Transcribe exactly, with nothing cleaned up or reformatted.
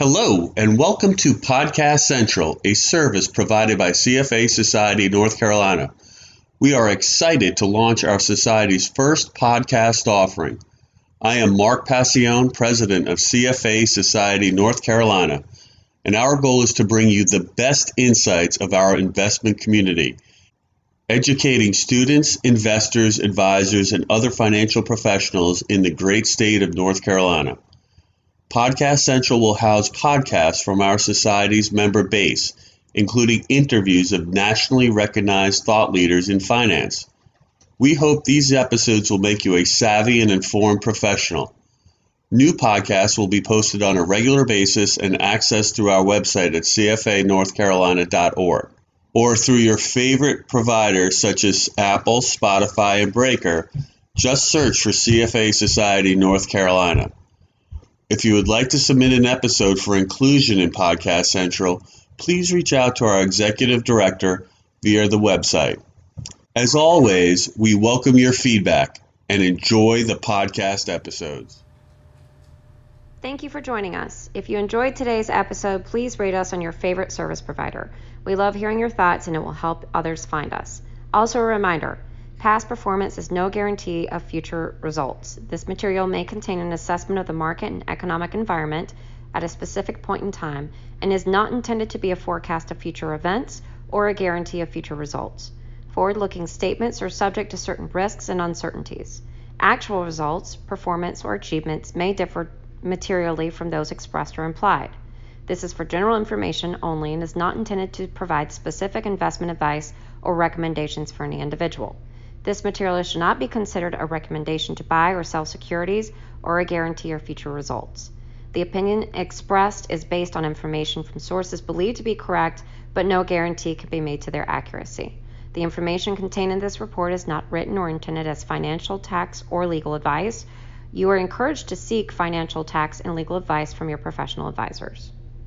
Hello, and welcome to Podcast Central, a service provided by C F A Society North Carolina. We are excited to launch our society's first podcast offering. I am Mark Passione, president of C F A Society North Carolina, and our goal is to bring you the best insights of our investment community, educating students, investors, advisors, and other financial professionals in the great state of North Carolina. Podcast Central will house podcasts from our society's member base, including interviews of nationally recognized thought leaders in finance. We hope these episodes will make you a savvy and informed professional. New podcasts will be posted on a regular basis and accessed through our website at c f a north carolina dot org or through your favorite provider such as Apple, Spotify, and Breaker. Just search for C F A Society North Carolina. If you would like to submit an episode for inclusion in Podcast Central, please reach out to our executive director via the website. As always, we welcome your feedback and enjoy the podcast episodes. Thank you for joining us. If you enjoyed today's episode, please rate us on your favorite service provider. We love hearing your thoughts and it will help others find us. Also a reminder, past performance is no guarantee of future results. This material may contain an assessment of the market and economic environment at a specific point in time and is not intended to be a forecast of future events or a guarantee of future results. Forward-looking statements are subject to certain risks and uncertainties. Actual results, performance, or achievements may differ materially from those expressed or implied. This is for general information only and is not intended to provide specific investment advice or recommendations for any individual. This material should not be considered a recommendation to buy or sell securities or a guarantee of future results. The opinion expressed is based on information from sources believed to be correct, but no guarantee can be made to their accuracy. The information contained in this report is not written or intended as financial, tax, or legal advice. You are encouraged to seek financial, tax, and legal advice from your professional advisors.